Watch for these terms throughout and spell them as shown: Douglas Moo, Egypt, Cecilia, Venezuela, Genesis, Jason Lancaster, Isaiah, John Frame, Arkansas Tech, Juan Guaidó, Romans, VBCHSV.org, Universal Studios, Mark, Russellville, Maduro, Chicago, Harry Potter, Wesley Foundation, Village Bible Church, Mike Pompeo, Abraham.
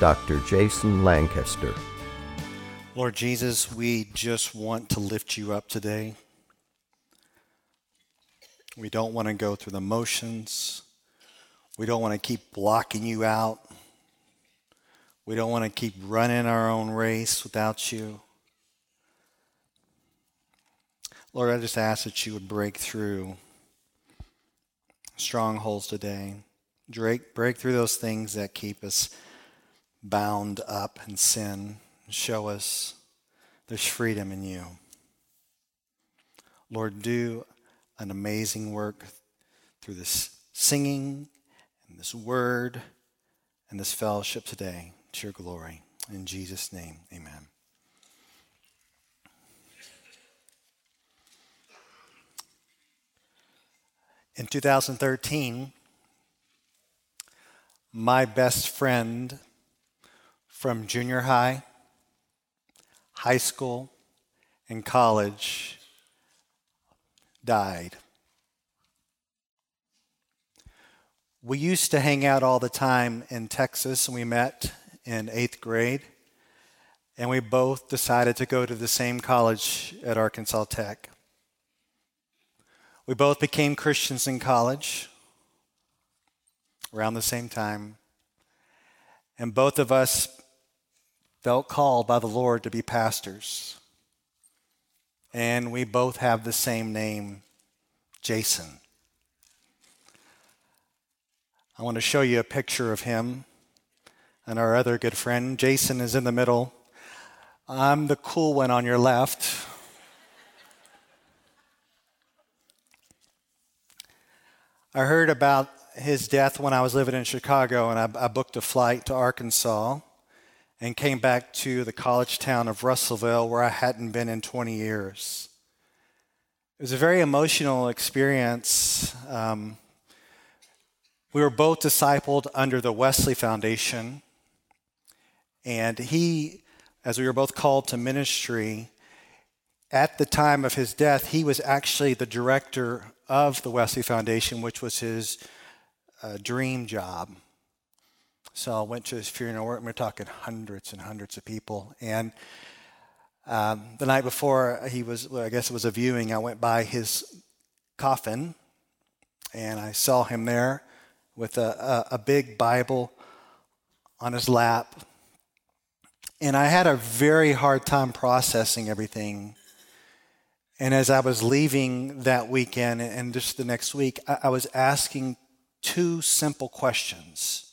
Dr. Jason Lancaster. Lord Jesus, we just want to lift you up today. We don't want to go through the motions. We don't want to keep blocking you out. We don't want to keep running our own race without you. Lord, I just ask that you would break through strongholds today. Break through those things that keep us bound up in sin. Show us there's freedom in you. Lord, do an amazing work through this singing and this word and this fellowship today to your glory. In Jesus' name, amen. In 2013, my best friend from junior high, high school, and college died. We used to hang out all the time in Texas, and we met in 8th grade, and we both decided to go to the same college at Arkansas Tech. We both became Christians in college around the same time, and both of us felt called by the Lord to be pastors. And we both have the same name, Jason. I want to show you a picture of him and our other good friend. Jason is in the middle. I'm the cool one on your left. I heard about his death when I was living in Chicago, and I booked a flight to Arkansas and came back to the college town of Russellville, where I hadn't been in 20 years. It was a very emotional experience. We were both discipled under the Wesley Foundation, and he, as we were both called to ministry, at the time of his death, he was actually the director of the Wesley Foundation, which was his dream job. So I went to his funeral. We're talking hundreds and hundreds of people. And the night before, I guess it was a viewing, I went by his coffin, and I saw him there with a big Bible on his lap. And I had a very hard time processing everything. And as I was leaving that weekend and just the next week, I was asking two simple questions.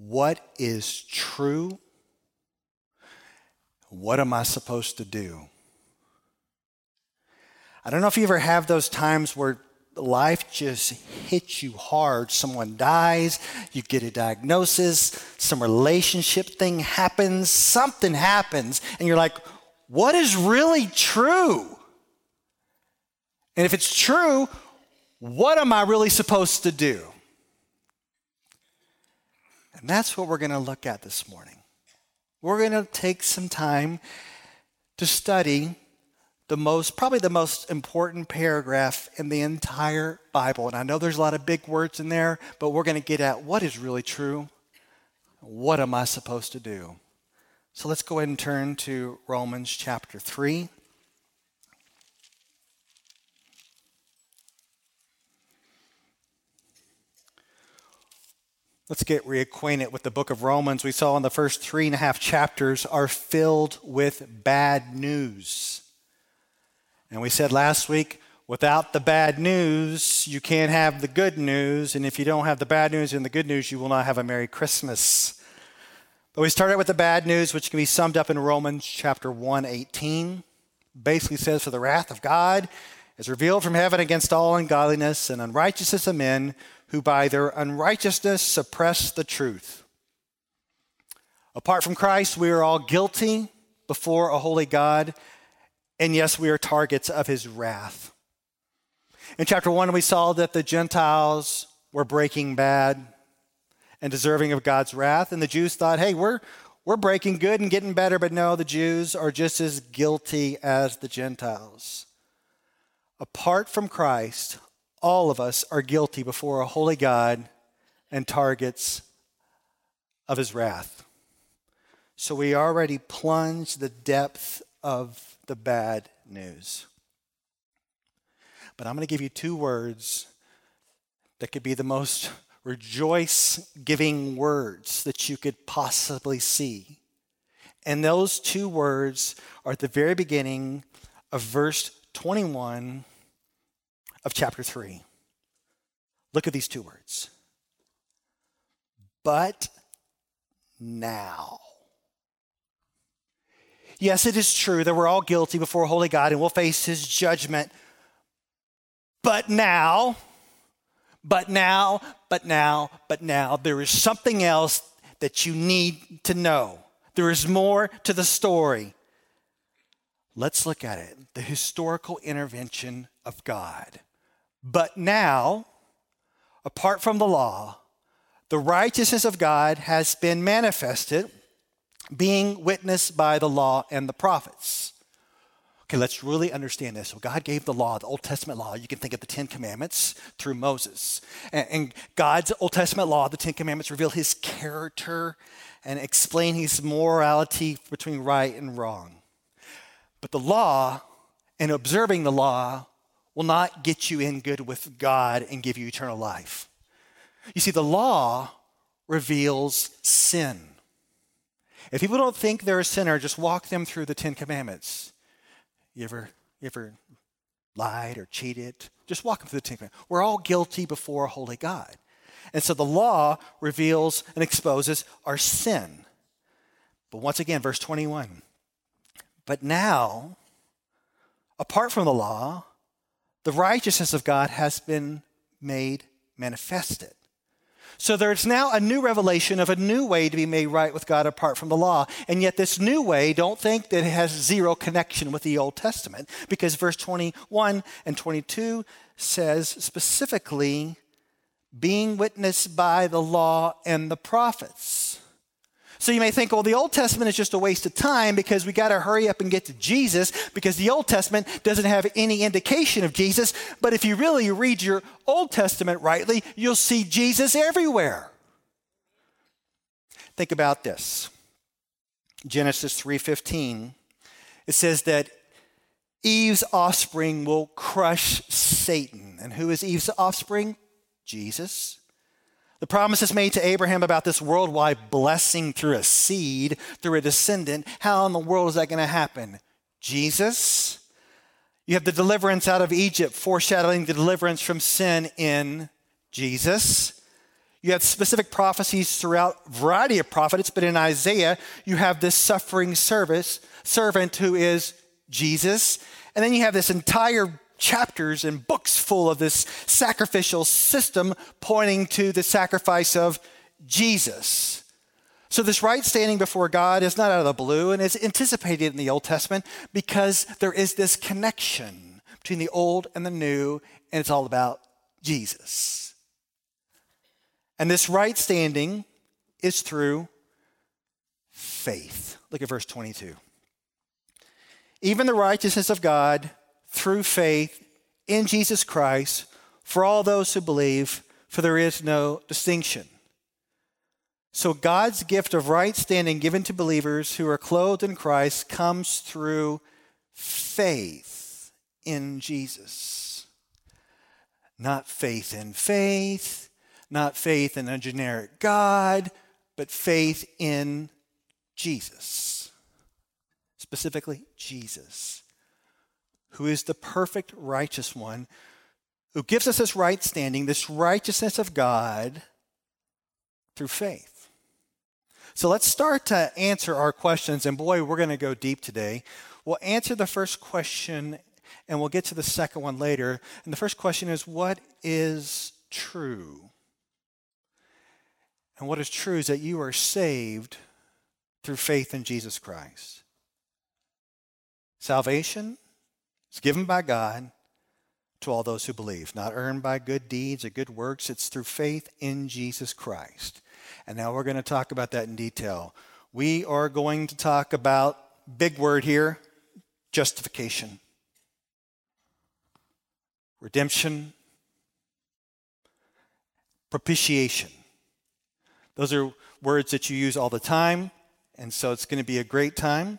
What is true? What am I supposed to do? I don't know if you ever have those times where life just hits you hard. Someone dies, you get a diagnosis, some relationship thing happens, something happens, and you're like, what is really true? And if it's true, what am I really supposed to do? And that's what we're going to look at this morning. We're going to take some time to study probably the most important paragraph in the entire Bible. And I know there's a lot of big words in there, but we're going to get at what is really true. What am I supposed to do? So let's go ahead and turn to Romans chapter 3. Let's get reacquainted with the book of Romans. We saw in the first 3.5 chapters are filled with bad news. And we said last week, without the bad news, you can't have the good news. And if you don't have the bad news and the good news, you will not have a Merry Christmas. But we started with the bad news, which can be summed up in Romans chapter 1:18. Basically says, for the wrath of God is revealed from heaven against all ungodliness and unrighteousness of men, who by their unrighteousness suppress the truth. Apart from Christ, we are all guilty before a holy God, and yes, we are targets of his wrath. In chapter 1, we saw that the Gentiles were breaking bad and deserving of God's wrath, and the Jews thought, hey, we're breaking good and getting better, but no, the Jews are just as guilty as the Gentiles. Apart from Christ, all of us are guilty before a holy God and targets of his wrath. So we already plunge the depth of the bad news. But I'm going to give you two words that could be the most rejoice-giving words that you could possibly see. And those two words are at the very beginning of verse 21 of chapter 3. Look at these two words. But now. Yes, it is true that we're all guilty before a holy God and we'll face his judgment. But now, there is something else that you need to know. There is more to the story. Let's look at it. The historical intervention of God. But now, apart from the law, the righteousness of God has been manifested, being witnessed by the law and the prophets. Okay, let's really understand this. So God gave the law, the Old Testament law. You can think of the Ten Commandments through Moses. And God's Old Testament law, the Ten Commandments, reveal his character and explain his morality between right and wrong. But the law and observing the law will not get you in good with God and give you eternal life. You see, the law reveals sin. If people don't think they're a sinner, just walk them through the Ten Commandments. You ever lied or cheated? Just walk them through the Ten Commandments. We're all guilty before a holy God. And so the law reveals and exposes our sin. But once again, verse 21. But now, apart from the law, the righteousness of God has been made manifested. So there's now a new revelation of a new way to be made right with God apart from the law. And yet this new way, don't think that it has zero connection with the Old Testament, because verse 21 and 22 says specifically, being witnessed by the law and the prophets. So you may think, well, the Old Testament is just a waste of time because we got to hurry up and get to Jesus because the Old Testament doesn't have any indication of Jesus. But if you really read your Old Testament rightly, you'll see Jesus everywhere. Think about this. Genesis 3:15, it says that Eve's offspring will crush Satan. And who is Eve's offspring? Jesus. The promise is made to Abraham about this worldwide blessing through a seed, through a descendant. How in the world is that going to happen? Jesus. You have the deliverance out of Egypt, foreshadowing the deliverance from sin in Jesus. You have specific prophecies throughout a variety of prophets, but in Isaiah, you have this suffering servant who is Jesus. And then you have this entire chapters and books full of this sacrificial system pointing to the sacrifice of Jesus. So this right standing before God is not out of the blue and is anticipated in the Old Testament because there is this connection between the old and the new, and it's all about Jesus. And this right standing is through faith. Look at verse 22. Even the righteousness of God through faith in Jesus Christ for all those who believe, for there is no distinction. So God's gift of right standing given to believers who are clothed in Christ comes through faith in Jesus. Not faith in faith, not faith in a generic God, but faith in Jesus. Specifically, Jesus, who is the perfect righteous one, who gives us this right standing, this righteousness of God through faith. So let's start to answer our questions, and boy, we're going to go deep today. We'll answer the first question, and we'll get to the second one later. And the first question is, what is true? And what is true is that you are saved through faith in Jesus Christ. Salvation is given by God to all those who believe, not earned by good deeds or good works. It's through faith in Jesus Christ. And now we're going to talk about that in detail. We are going to talk about, big word here, justification, redemption, propitiation. Those are words that you use all the time, and so it's going to be a great time.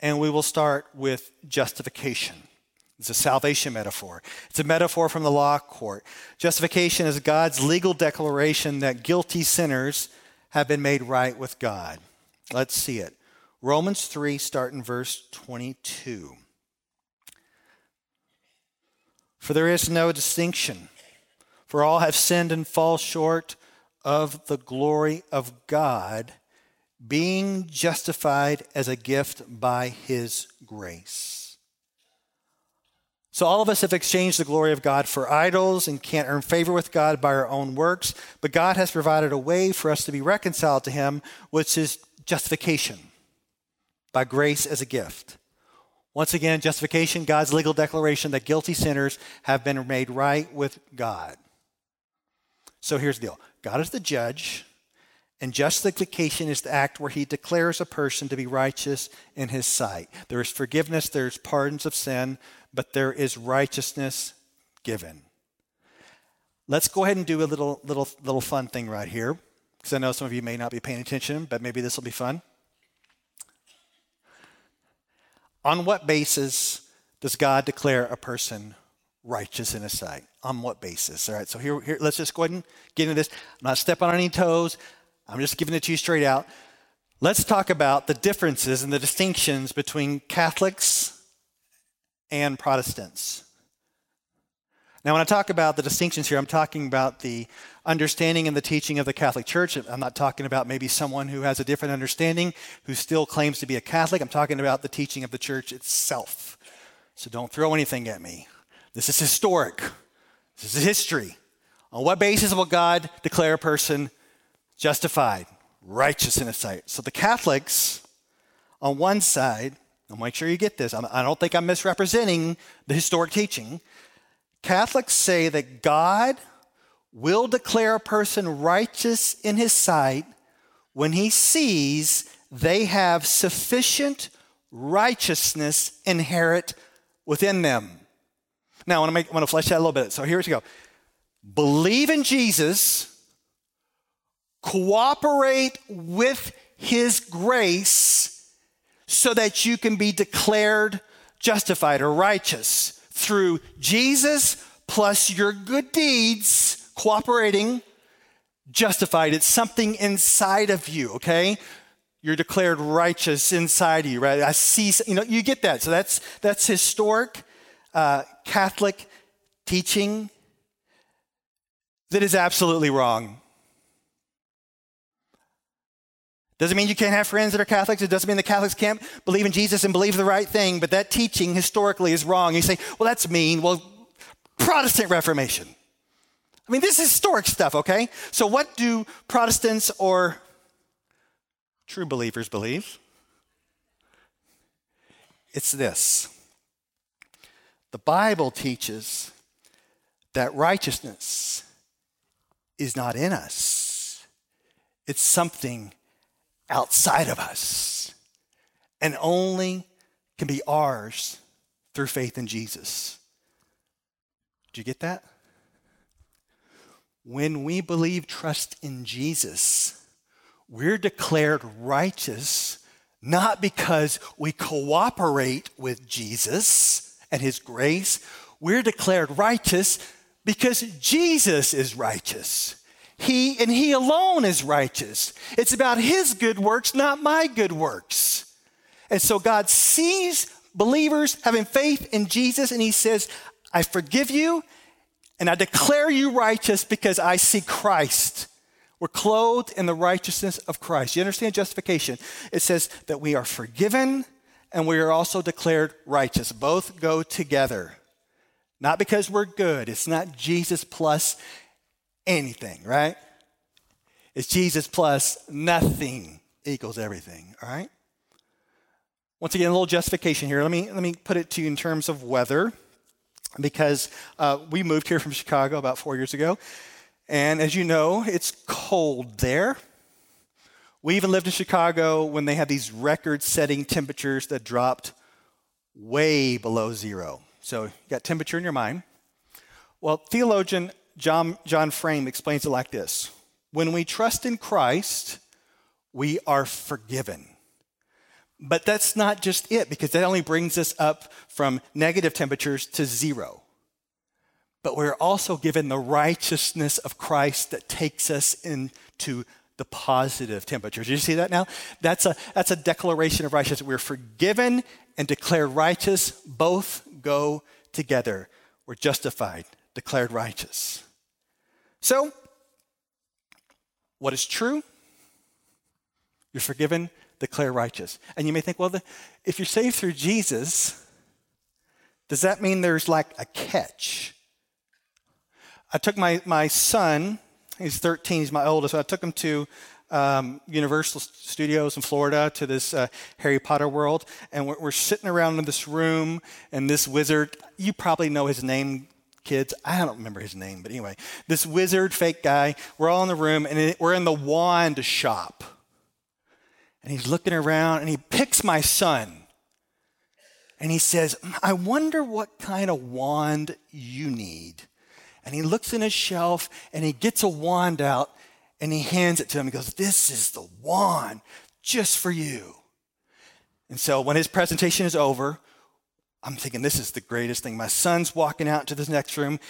And we will start with justification. It's a salvation metaphor. It's a metaphor from the law court. Justification is God's legal declaration that guilty sinners have been made right with God. Let's see it. Romans 3, start in verse 22. For there is no distinction, for all have sinned and fall short of the glory of God, being justified as a gift by his grace. So all of us have exchanged the glory of God for idols and can't earn favor with God by our own works, but God has provided a way for us to be reconciled to him, which is justification by grace as a gift. Once again, justification, God's legal declaration that guilty sinners have been made right with God. So here's the deal. God is the judge, and justification is the act where he declares a person to be righteous in his sight. There is forgiveness, there's pardons of sin, but there is righteousness given. Let's go ahead and do a little fun thing right here, because I know some of you may not be paying attention, but maybe this will be fun. On what basis does God declare a person righteous in his sight? On what basis? All right, so here, let's just go ahead and get into this. I'm not stepping on any toes. I'm just giving it to you straight out. Let's talk about the differences and the distinctions between Catholics and Protestants. Now, when I talk about the distinctions here, I'm talking about the understanding and the teaching of the Catholic Church. I'm not talking about maybe someone who has a different understanding who still claims to be a Catholic. I'm talking about the teaching of the church itself. So don't throw anything at me. This is historic. This is history. On what basis will God declare a person justified, righteous in his sight? So the Catholics on one side, I'll make sure you get this. I don't think I'm misrepresenting the historic teaching. Catholics say that God will declare a person righteous in his sight when he sees they have sufficient righteousness inherent within them. Now, I want to flesh that a little bit. So here we go. Believe in Jesus. Cooperate with his grace so that you can be declared justified or righteous through Jesus plus your good deeds, cooperating, justified. It's something inside of you, okay? You're declared righteous inside of you, right? I see, you get that. So that's historic Catholic teaching that is absolutely wrong. Doesn't mean you can't have friends that are Catholics. It doesn't mean the Catholics can't believe in Jesus and believe the right thing, but that teaching historically is wrong. You say, well, that's mean. Well, Protestant Reformation. I mean, this is historic stuff, okay? So what do Protestants or true believers believe? It's this. The Bible teaches that righteousness is not in us. It's something outside of us, and only can be ours through faith in Jesus. Do you get that? When we believe, trust in Jesus, we're declared righteous, not because we cooperate with Jesus and his grace. We're declared righteous because Jesus is righteous. He and he alone is righteous. It's about his good works, not my good works. And so God sees believers having faith in Jesus, and he says, I forgive you, and I declare you righteous because I see Christ. We're clothed in the righteousness of Christ. You understand justification? It says that we are forgiven, and we are also declared righteous. Both go together. Not because we're good. It's not Jesus plus anything, right? It's Jesus plus nothing. equals everything, all right? Once again, a little justification here. Let me put it to you in terms of weather, because we moved here from Chicago about 4 years ago. And as you know, it's cold there. We even lived in Chicago when they had these record-setting temperatures that dropped way below zero. So you got temperature in your mind. Well, theologian John Frame explains it like this. When we trust in Christ, we are forgiven. But that's not just it, because that only brings us up from negative temperatures to zero. But we're also given the righteousness of Christ that takes us into the positive temperatures. Did you see that now? That's a declaration of righteousness. We're forgiven and declared righteous. Both go together. We're justified, declared righteous. So, what is true? You're forgiven, declare righteous. And you may think, well, if you're saved through Jesus, does that mean there's like a catch? I took my son, he's 13, he's my oldest, so I took him to Universal Studios in Florida to this Harry Potter world, and we're sitting around in this room, and this wizard, you probably know his name, kids. I don't remember his name, but anyway, this wizard, fake guy, we're all in the room, and we're in the wand shop. And he's looking around, and he picks my son. And he says, I wonder what kind of wand you need. And he looks in his shelf, and he gets a wand out, and he hands it to him. He goes, this is the wand just for you. And so when his presentation is over, I'm thinking, this is the greatest thing. My son's walking out to this next room,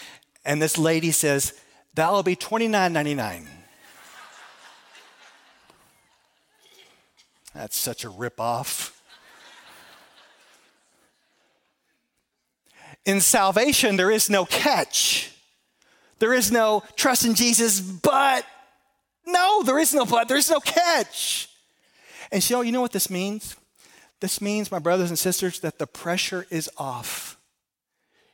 and this lady says, that'll be $29.99. That's such a ripoff. In salvation, there is no catch. There is no trust in Jesus, but. No, there is no but. There is no catch. And so you know what this means? This means, my brothers and sisters, that the pressure is off.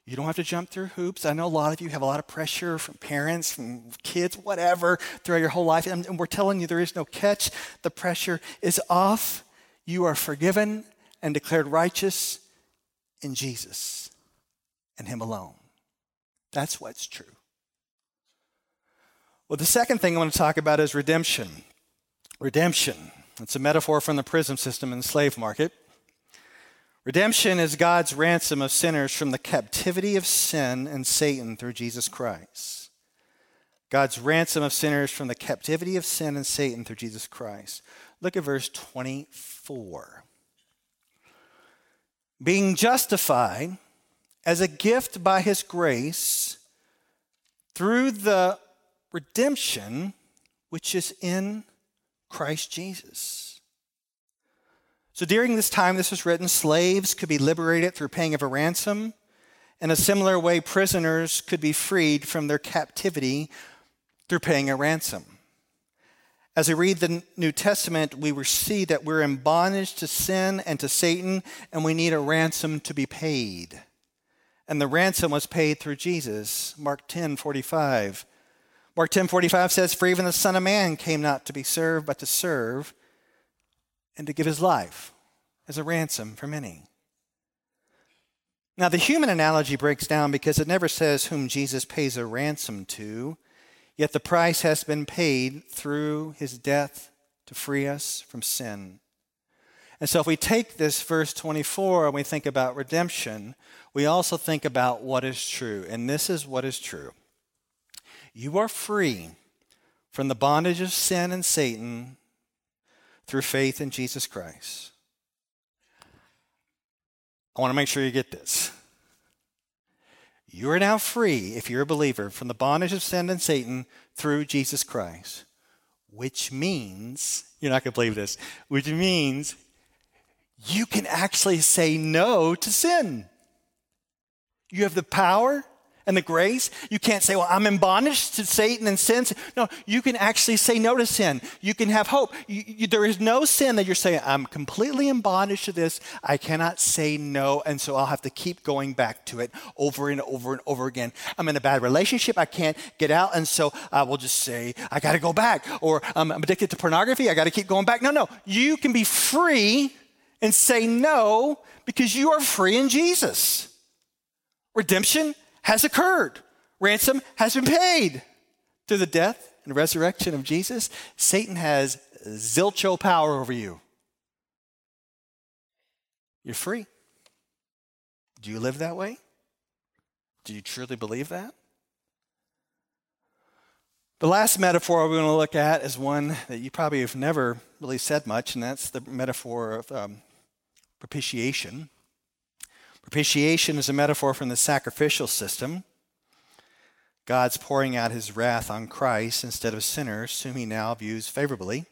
You don't have to jump through hoops. I know a lot of you have a lot of pressure from parents, from kids, whatever, throughout your whole life. And we're telling you there is no catch. The pressure is off. You are forgiven and declared righteous in Jesus and Him alone. That's what's true. Well, the second thing I want to talk about is redemption. Redemption. It's a metaphor from the prison system and the slave market. Redemption is God's ransom of sinners from the captivity of sin and Satan through Jesus Christ. God's ransom of sinners from the captivity of sin and Satan through Jesus Christ. Look at verse 24. Being justified as a gift by His grace through the redemption which is in Christ Jesus. So during this time, this was written, slaves could be liberated through paying of a ransom. In a similar way, prisoners could be freed from their captivity through paying a ransom. As we read the New Testament, we will see that we're in bondage to sin and to Satan, and we need a ransom to be paid. And the ransom was paid through Jesus. Mark 10:45. Mark 10:45 says, for even the Son of Man came not to be served, but to serve, and to give His life as a ransom for many. Now, the human analogy breaks down because it never says whom Jesus pays a ransom to, yet the price has been paid through His death to free us from sin. And so if we take this verse 24 and we think about redemption, we also think about what is true. And this is what is true. You are free from the bondage of sin and Satan through faith in Jesus Christ. I want to make sure you get this. You are now free, if you're a believer, from the bondage of sin and Satan through Jesus Christ, which means, you're not going to believe this, which means you can actually say no to sin. You have the power and the grace. You can't say, well, I'm in bondage to Satan and sin. No, you can actually say no to sin. You can have hope. There is no sin that you're saying, I'm completely in bondage to this. I cannot say no, and so I'll have to keep going back to it over and over and over again. I'm in a bad relationship. I can't get out, and so I will just say, I got to go back. Or I'm addicted to pornography. I got to keep going back. No. You can be free and say no because you are free in Jesus. Redemption has occurred. Ransom has been paid. Through the death and resurrection of Jesus, Satan has zilcho power over you. You're free. Do you live that way? Do you truly believe that? The last metaphor we're going to look at is one that you probably have never really said much, and that's the metaphor of propitiation. Propitiation is a metaphor from the sacrificial system. God's pouring out his wrath on Christ instead of sinners, whom he now views favorably.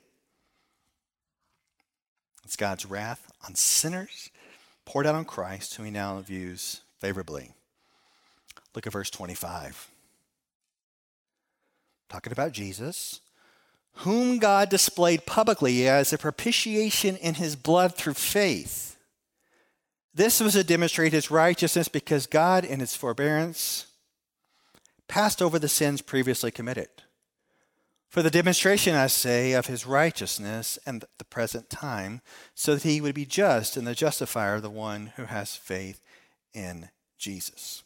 It's God's wrath on sinners poured out on Christ, whom he now views favorably. Look at verse 25. Talking about Jesus, whom God displayed publicly as a propitiation in his blood through faith. This was to demonstrate his righteousness because God, in his forbearance, passed over the sins previously committed. For the demonstration, I say, of his righteousness and the present time, so that he would be just and the justifier of the one who has faith in Jesus.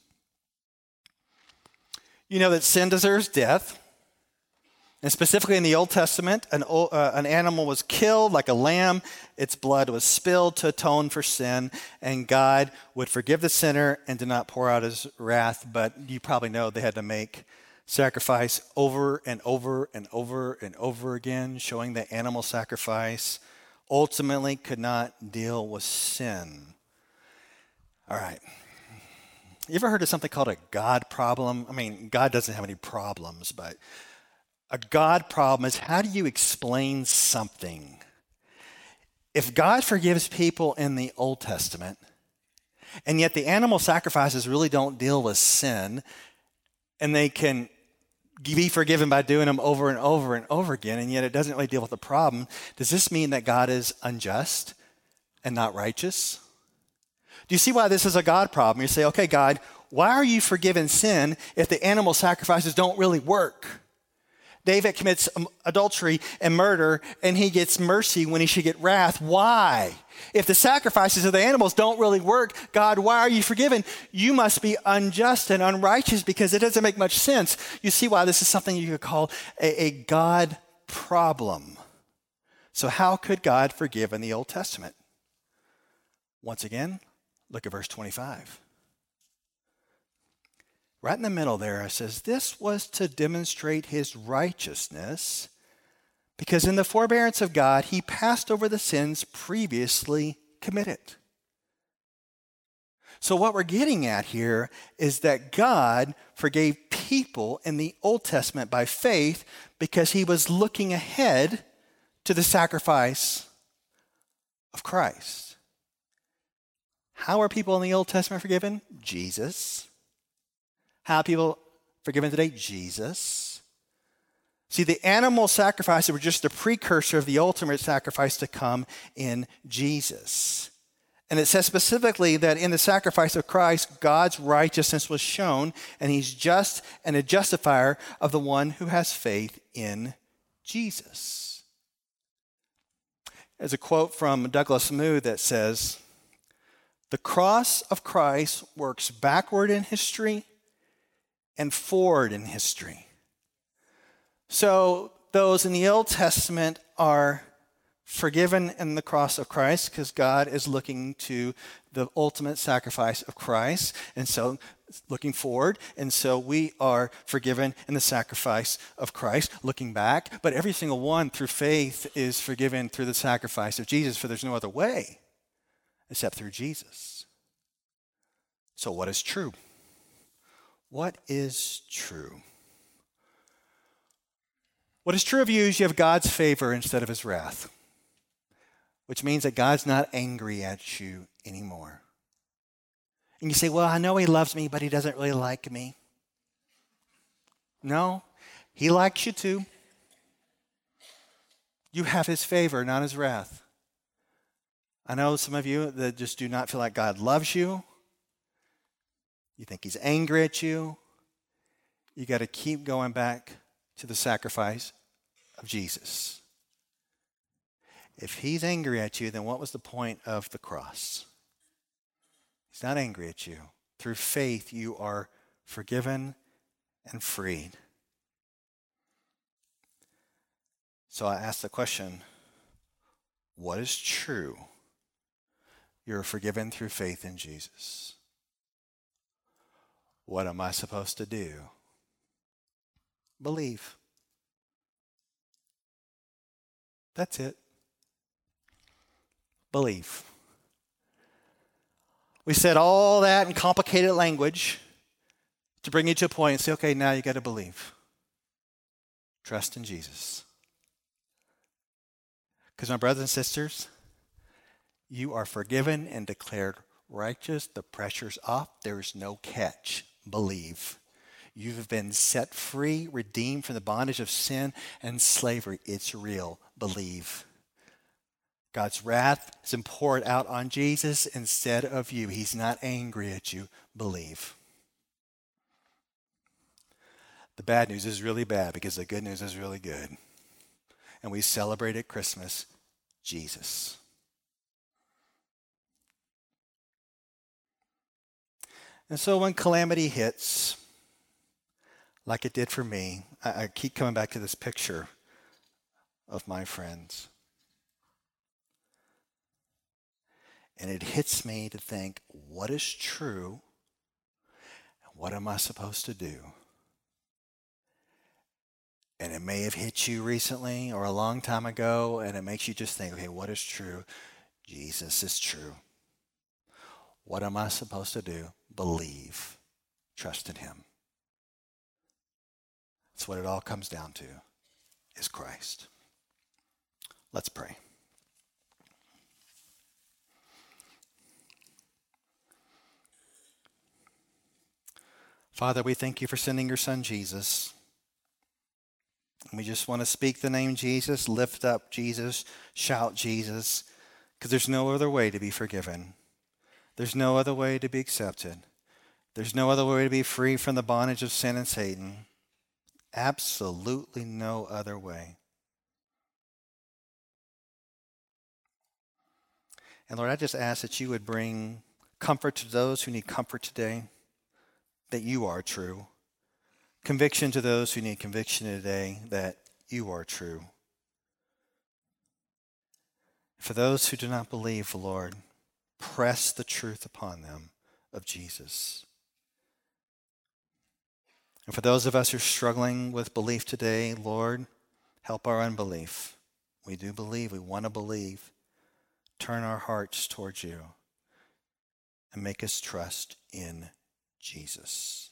You know that sin deserves death. And specifically in the Old Testament, an animal was killed like a lamb. Its blood was spilled to atone for sin. And God would forgive the sinner and did not pour out his wrath. But you probably know they had to make sacrifice over and over and over and over again, showing that animal sacrifice ultimately could not deal with sin. All right. You ever heard of something called a God problem? I mean, God doesn't have any problems, but a God problem is, how do you explain something? If God forgives people in the Old Testament, and yet the animal sacrifices really don't deal with sin, and they can be forgiven by doing them over and over and over again, and yet it doesn't really deal with the problem, does this mean that God is unjust and not righteous? Do you see why this is a God problem? You say, okay, God, why are you forgiving sin if the animal sacrifices don't really work? David commits adultery and murder, and he gets mercy when he should get wrath. Why? If the sacrifices of the animals don't really work, God, why are you forgiven? You must be unjust and unrighteous because it doesn't make much sense. You see why this is something you could call a God problem. So how could God forgive in the Old Testament? Once again, look at verse 25. Right in the middle there, it says, this was to demonstrate his righteousness, because in the forbearance of God, he passed over the sins previously committed. So what we're getting at here is that God forgave people in the Old Testament by faith because he was looking ahead to the sacrifice of Christ. How are people in the Old Testament forgiven? Jesus. How are people forgiven today? Jesus. See, the animal sacrifices were just the precursor of the ultimate sacrifice to come in Jesus. And it says specifically that in the sacrifice of Christ, God's righteousness was shown, and he's just and a justifier of the one who has faith in Jesus. There's a quote from Douglas Moo that says, the cross of Christ works backward in history and forward in history. So those in the Old Testament are forgiven in the cross of Christ because God is looking to the ultimate sacrifice of Christ, and so looking forward, and so we are forgiven in the sacrifice of Christ, looking back, but every single one through faith is forgiven through the sacrifice of Jesus, for there's no other way except through Jesus. So what is true? What is true? What is true of you is you have God's favor instead of his wrath, which means that God's not angry at you anymore. And you say, well, I know he loves me, but he doesn't really like me. No, he likes you too. You have his favor, not his wrath. I know some of you that just do not feel like God loves you. You think he's angry at you. You got to keep going back to the sacrifice of Jesus. If he's angry at you, then what was the point of the cross? He's not angry at you. Through faith, you are forgiven and freed. So I ask the question, what is true? You're forgiven through faith in Jesus. What am I supposed to do? Believe. That's it. Believe. We said all that in complicated language to bring you to a point and say, okay, now you got to believe. Trust in Jesus. Because my brothers and sisters, you are forgiven and declared righteous. The pressure's off. There's no catch. Believe. You've been set free, redeemed from the bondage of sin and slavery. It's real. Believe. God's wrath has been poured out on Jesus instead of you. He's not angry at you. Believe. The bad news is really bad because the good news is really good. And we celebrate at Christmas Jesus. And so when calamity hits, like it did for me, I keep coming back to this picture of my friends. And it hits me to think, what is true? And what am I supposed to do? And it may have hit you recently or a long time ago, and it makes you just think, okay, what is true? Jesus is true. What am I supposed to do? Believe. Trust in him. That's what it all comes down to, is Christ. Let's pray. Father, we thank you for sending your son, Jesus. We just want to speak the name Jesus, lift up Jesus, shout Jesus, because there's no other way to be forgiven. There's no other way to be accepted. There's no other way to be free from the bondage of sin and Satan. Absolutely no other way. And Lord, I just ask that you would bring comfort to those who need comfort today, that you are true. Conviction to those who need conviction today, that you are true. For those who do not believe, Lord, press the truth upon them of Jesus. And for those of us who are struggling with belief today, Lord, help our unbelief. We do believe. We want to believe. Turn our hearts towards you and make us trust in Jesus.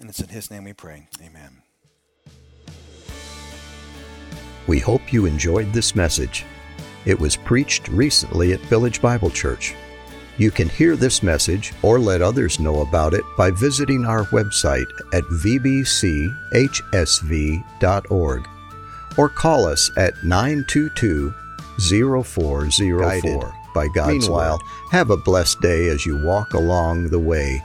And it's in his name we pray. Amen. We hope you enjoyed this message. It was preached recently at Village Bible Church. You can hear this message or let others know about it by visiting our website at VBCHSV.org or call us at 922-0404. Guided by God's Meanwhile, word. Have a blessed day as you walk along the way